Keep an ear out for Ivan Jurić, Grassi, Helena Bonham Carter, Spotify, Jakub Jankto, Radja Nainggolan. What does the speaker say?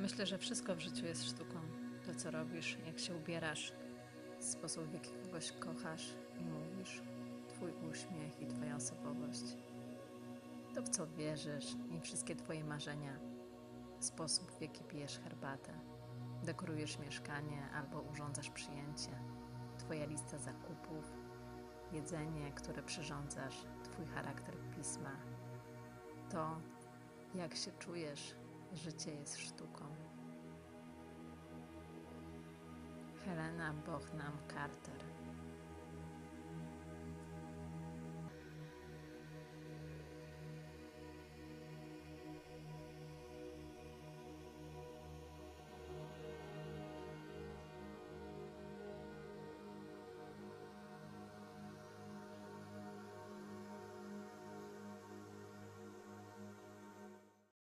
Myślę, że wszystko w życiu jest sztuką. To, co robisz, jak się ubierasz, sposób, w jaki kogoś kochasz i mówisz, twój uśmiech i twoja osobowość, to, w co wierzysz i wszystkie twoje marzenia, sposób, w jaki pijesz herbatę, dekorujesz mieszkanie albo urządzasz przyjęcie, twoja lista zakupów, jedzenie, które przyrządzasz, twój charakter pisma, to, jak się czujesz, życie jest sztuką. Helena Bonham Carter.